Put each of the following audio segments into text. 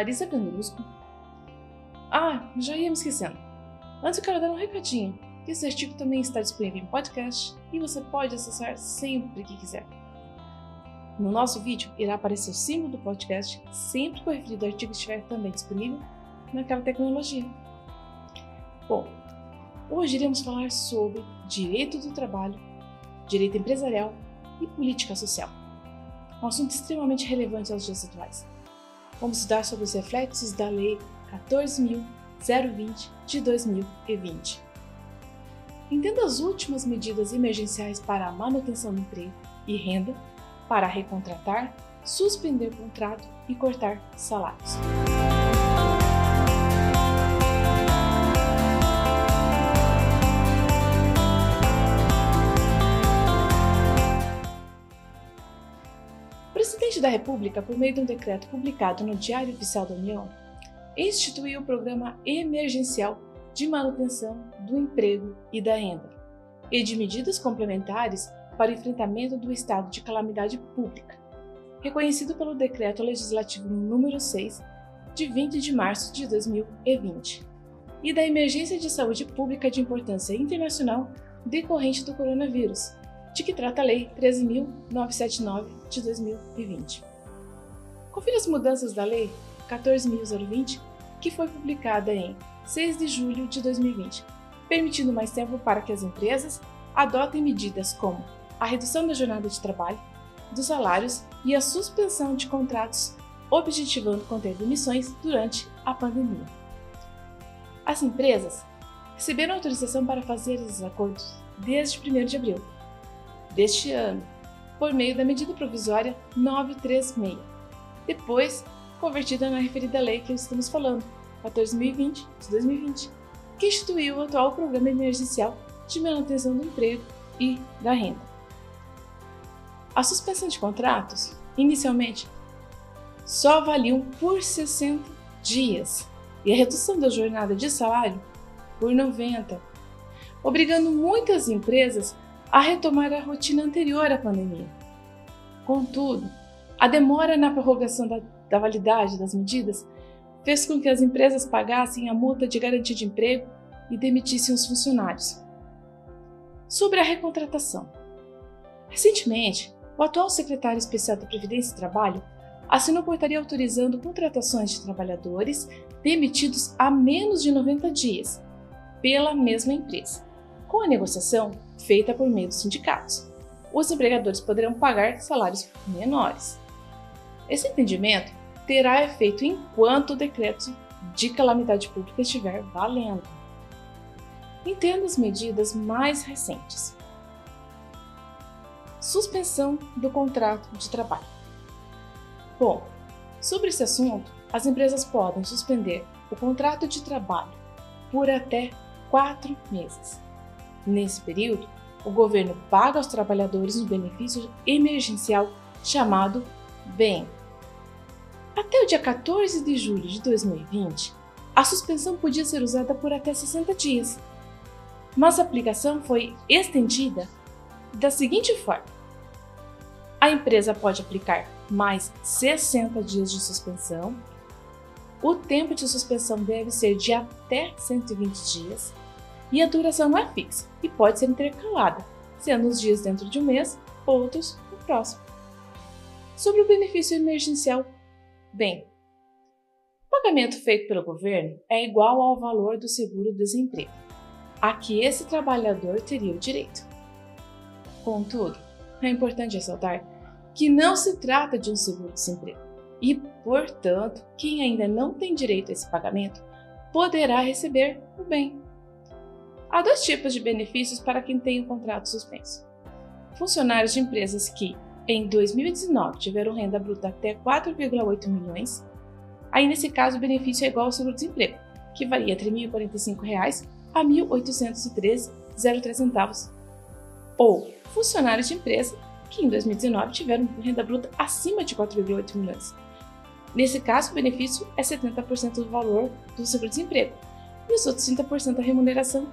Marisa Candelusco. Ah, já ia me esquecendo. Antes eu quero dar um recadinho, que esse artigo também está disponível em podcast e você pode acessar sempre que quiser. No nosso vídeo irá aparecer o símbolo do podcast sempre que o referido artigo estiver também disponível naquela tecnologia. Bom, hoje iremos falar sobre direito do trabalho, direito empresarial e política social. Um assunto extremamente relevante aos dias atuais. Vamos estudar sobre os reflexos da Lei 14.020 de 2020. Entenda as últimas medidas emergenciais para a manutenção do emprego e renda, para recontratar, suspender o contrato e cortar salários. O Presidente da República, por meio de um decreto publicado no Diário Oficial da União, instituiu o Programa Emergencial de Manutenção do Emprego e da Renda e de medidas complementares para o enfrentamento do estado de calamidade pública, reconhecido pelo Decreto Legislativo nº 6, de 20 de março de 2020, e da emergência de saúde pública de importância internacional decorrente do coronavírus, de que trata a Lei 13.979 de 2020. Confira as mudanças da Lei 14.020, que foi publicada em 6 de julho de 2020, permitindo mais tempo para que as empresas adotem medidas como a redução da jornada de trabalho, dos salários e a suspensão de contratos, objetivando conter demissões durante a pandemia. As empresas receberam autorização para fazer esses acordos desde 1º de abril deste ano, por meio da Medida Provisória 936, depois convertida na referida lei que estamos falando, 14.020 de 2020, que instituiu o atual Programa Emergencial de Manutenção do Emprego e da Renda. A suspensão de contratos, inicialmente, só valiam por 60 dias e a redução da jornada de salário por 90, obrigando muitas empresas a retomar a rotina anterior à pandemia. Contudo, a demora na prorrogação da validade das medidas fez com que as empresas pagassem a multa de garantia de emprego e demitissem os funcionários. Sobre a recontratação. Recentemente, o atual secretário especial da Previdência e Trabalho assinou portaria autorizando contratações de trabalhadores demitidos há menos de 90 dias pela mesma empresa, com a negociação feita por meio dos sindicatos. Os empregadores poderão pagar salários menores. Esse entendimento terá efeito enquanto o decreto de calamidade pública estiver valendo. Entenda as medidas mais recentes. Suspensão do contrato de trabalho. Bom, sobre esse assunto, as empresas podem suspender o contrato de trabalho por até 4 meses. Nesse período, o governo paga aos trabalhadores um benefício emergencial chamado BEM. Até o dia 14 de julho de 2020, a suspensão podia ser usada por até 60 dias, mas a aplicação foi estendida da seguinte forma: a empresa pode aplicar mais 60 dias de suspensão, o tempo de suspensão deve ser de até 120 dias, e a duração não é fixa e pode ser intercalada, sendo uns dias dentro de um mês, outros no próximo. Sobre o benefício emergencial, bem, o pagamento feito pelo governo é igual ao valor do seguro-desemprego, a que esse trabalhador teria o direito. Contudo, é importante ressaltar que não se trata de um seguro-desemprego e, portanto, quem ainda não tem direito a esse pagamento poderá receber o bem. Há 2 tipos de benefícios para quem tem um contrato suspenso. Funcionários de empresas que, em 2019, tiveram renda bruta até 4,8 milhões, aí nesse caso o benefício é igual ao seguro-desemprego, que varia entre R$ 1.045 a R$ 1.813,03. Ou funcionários de empresa que, em 2019, tiveram renda bruta acima de 4,8 milhões. Nesse caso, o benefício é 70% do valor do seguro-desemprego e os outros 30% da remuneração.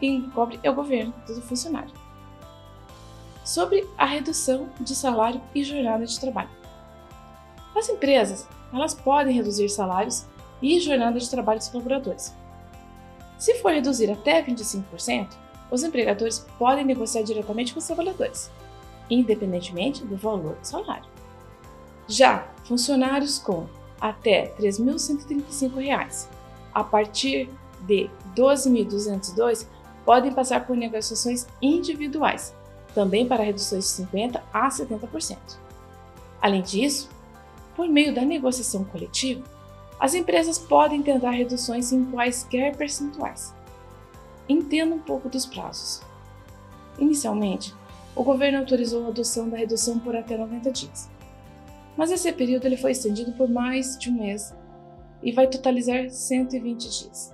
Quem cobre é o governo do funcionário. Sobre a redução de salário e jornada de trabalho. As empresas elas podem reduzir salários e jornada de trabalho dos colaboradores. Se for reduzir até 25%, os empregadores podem negociar diretamente com os trabalhadores, independentemente do valor do salário. Já funcionários com até R$ 3.135, a partir de R$ 12.202, podem passar por negociações individuais, também para reduções de 50% a 70%. Além disso, por meio da negociação coletiva, as empresas podem tentar reduções em quaisquer percentuais. Entenda um pouco dos prazos. Inicialmente, o governo autorizou a adoção da redução por até 90 dias, mas esse período ele foi estendido por mais de um mês e vai totalizar 120 dias.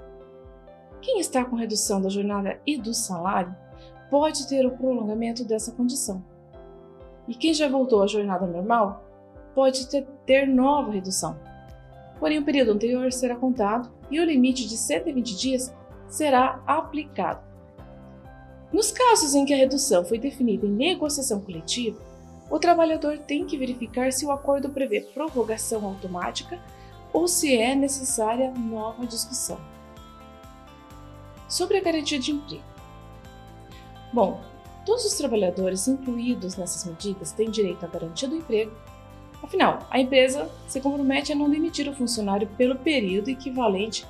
Quem está com redução da jornada e do salário pode ter o prolongamento dessa condição. E quem já voltou à jornada normal pode ter nova redução. Porém, o período anterior será contado e o limite de 120 dias será aplicado. Nos casos em que a redução foi definida em negociação coletiva, o trabalhador tem que verificar se o acordo prevê prorrogação automática ou se é necessária nova discussão. Sobre a garantia de emprego. Bom, todos os trabalhadores incluídos nessas medidas têm direito à garantia do emprego. Afinal, a empresa se compromete a não demitir o funcionário pelo período equivalente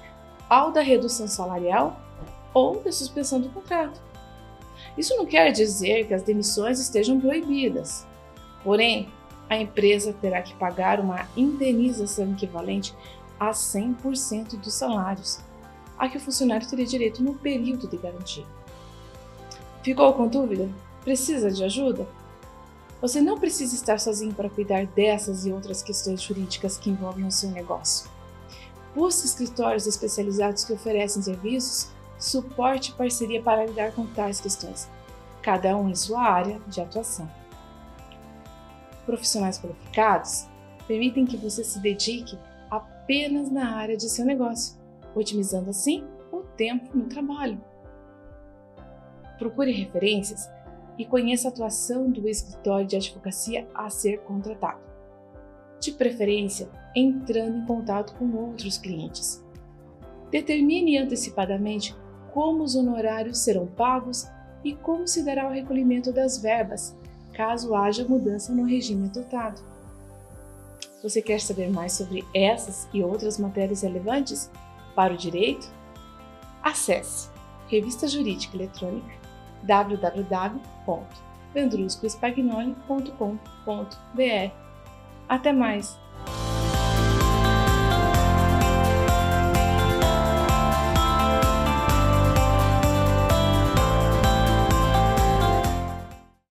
ao da redução salarial ou da suspensão do contrato. Isso não quer dizer que as demissões estejam proibidas, porém, a empresa terá que pagar uma indenização equivalente a 100% dos salários a que o funcionário teria direito no período de garantia. Ficou com dúvida? Precisa de ajuda? Você não precisa estar sozinho para cuidar dessas e outras questões jurídicas que envolvem o seu negócio. Busque escritórios especializados que oferecem serviços, suporte e parceria para lidar com tais questões, cada um em sua área de atuação. Profissionais qualificados permitem que você se dedique apenas na área de seu negócio, otimizando assim o tempo no trabalho. Procure referências e conheça a atuação do escritório de advocacia a ser contratado, de preferência entrando em contato com outros clientes. Determine antecipadamente como os honorários serão pagos e como se dará o recolhimento das verbas, caso haja mudança no regime adotado. Você quer saber mais sobre essas e outras matérias relevantes para o direito? Acesse Revista Jurídica Eletrônica www.veandruscoespagnoli.com.br. Até mais!